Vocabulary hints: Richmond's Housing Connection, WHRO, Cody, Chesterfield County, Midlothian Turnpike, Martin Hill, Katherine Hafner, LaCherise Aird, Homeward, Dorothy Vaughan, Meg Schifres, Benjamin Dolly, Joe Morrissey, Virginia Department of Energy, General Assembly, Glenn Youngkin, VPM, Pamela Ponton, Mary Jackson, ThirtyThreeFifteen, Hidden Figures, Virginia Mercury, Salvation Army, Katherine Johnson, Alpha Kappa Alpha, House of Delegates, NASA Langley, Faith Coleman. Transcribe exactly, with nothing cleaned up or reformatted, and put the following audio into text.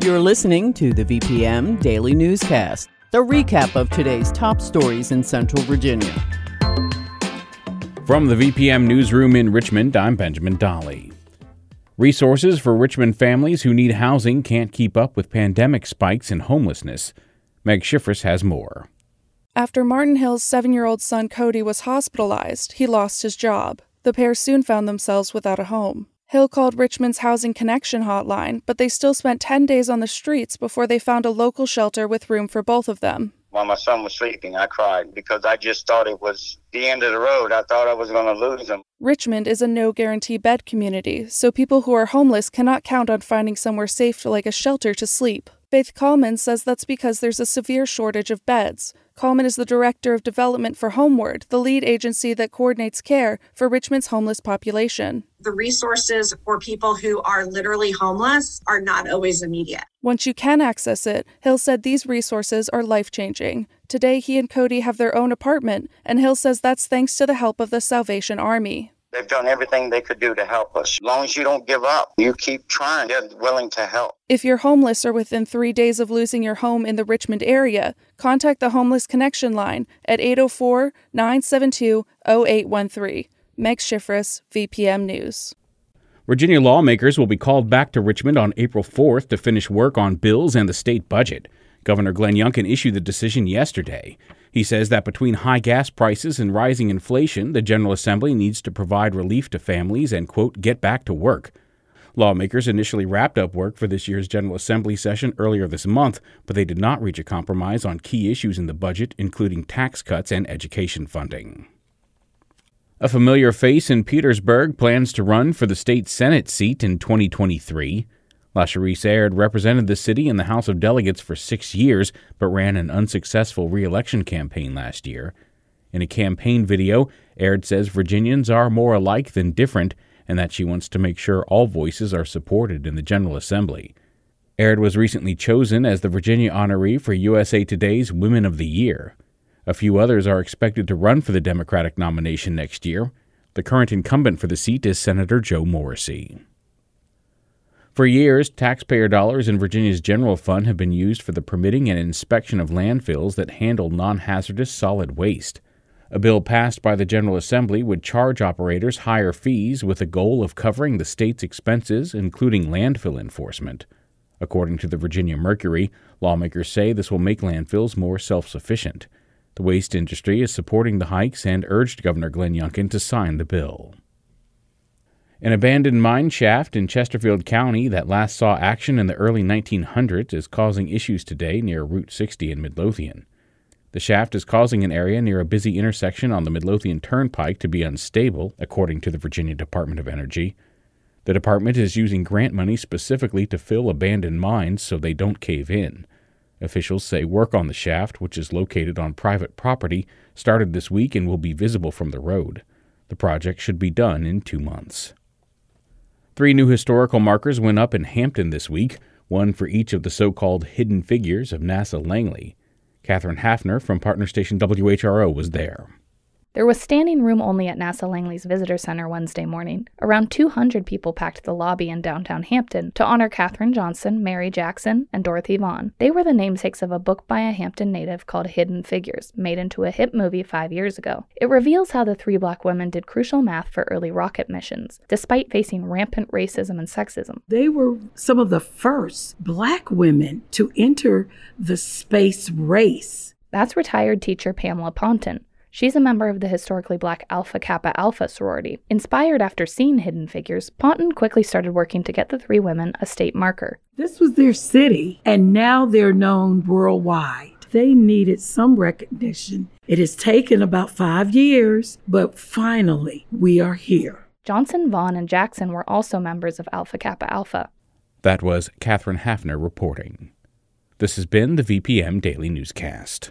You're listening to the V P M Daily Newscast, the recap of today's top stories in Central Virginia. From the V P M Newsroom in Richmond, I'm Benjamin Dolly. Resources for Richmond families who need housing can't keep up with pandemic spikes in homelessness. Meg Schifres has more. After Martin Hill's seven-year-old son Cody was hospitalized, he lost his job. The pair soon found themselves without a home. Hill called Richmond's Housing Connection hotline, but they still spent ten days on the streets before they found a local shelter with room for both of them. While my son was sleeping, I cried because I just thought it was the end of the road. I thought I was going to lose him. Richmond is a no-guarantee bed community, so people who are homeless cannot count on finding somewhere safe like a shelter to sleep. Faith Coleman says that's because there's a severe shortage of beds. Coleman is the director of development for Homeward, the lead agency that coordinates care for Richmond's homeless population. The resources for people who are literally homeless are not always immediate. Once you can access it, Hill said these resources are life-changing. Today, he and Cody have their own apartment, and Hill says that's thanks to the help of the Salvation Army. They've done everything they could do to help us. As long as you don't give up, you keep trying. They're willing to help. If you're homeless or within three days of losing your home in the Richmond area, contact the Homeless Connection Line at eight oh four, nine seven two, oh eight one three. Meg Schifres, V P M News. Virginia lawmakers will be called back to Richmond on April fourth to finish work on bills and the state budget. Governor Glenn Youngkin issued the decision yesterday. He says that between high gas prices and rising inflation, the General Assembly needs to provide relief to families and, quote, get back to work. Lawmakers initially wrapped up work for this year's General Assembly session earlier this month, but they did not reach a compromise on key issues in the budget, including tax cuts and education funding. A familiar face in Petersburg plans to run for the state Senate seat in twenty twenty-three. LaCherise Aird represented the city in the House of Delegates for six years, but ran an unsuccessful re-election campaign last year. In a campaign video, Aird says Virginians are more alike than different, and that she wants to make sure all voices are supported in the General Assembly. Aird was recently chosen as the Virginia honoree for U S A Today's Women of the Year. A few others are expected to run for the Democratic nomination next year. The current incumbent for the seat is Senator Joe Morrissey. For years, taxpayer dollars in Virginia's general fund have been used for the permitting and inspection of landfills that handle non-hazardous solid waste. A bill passed by the General Assembly would charge operators higher fees with the goal of covering the state's expenses, including landfill enforcement. According to the Virginia Mercury, lawmakers say this will make landfills more self-sufficient. The waste industry is supporting the hikes and urged Governor Glenn Youngkin to sign the bill. An abandoned mine shaft in Chesterfield County that last saw action in the early nineteen hundreds is causing issues today near Route sixty in Midlothian. The shaft is causing an area near a busy intersection on the Midlothian Turnpike to be unstable, according to the Virginia Department of Energy. The department is using grant money specifically to fill abandoned mines so they don't cave in. Officials say work on the shaft, which is located on private property, started this week and will be visible from the road. The project should be done in two months. Three new historical markers went up in Hampton this week, one for each of the so-called Hidden Figures of NASA Langley. Katherine Hafner from partner station W H R O was there. There was standing room only at NASA Langley's Visitor Center Wednesday morning. Around two hundred people packed the lobby in downtown Hampton to honor Katherine Johnson, Mary Jackson, and Dorothy Vaughan. They were the namesakes of a book by a Hampton native called Hidden Figures, made into a hit movie five years ago. It reveals how the three black women did crucial math for early rocket missions, despite facing rampant racism and sexism. They were some of the first black women to enter the space race. That's retired teacher Pamela Ponton. She's a member of the historically black Alpha Kappa Alpha sorority. Inspired after seeing Hidden Figures, Ponton quickly started working to get the three women a state marker. This was their city, and now they're known worldwide. They needed some recognition. It has taken about five years, but finally, we are here. Johnson, Vaughn, and Jackson were also members of Alpha Kappa Alpha. That was Katherine Hafner reporting. This has been the V P M Daily Newscast.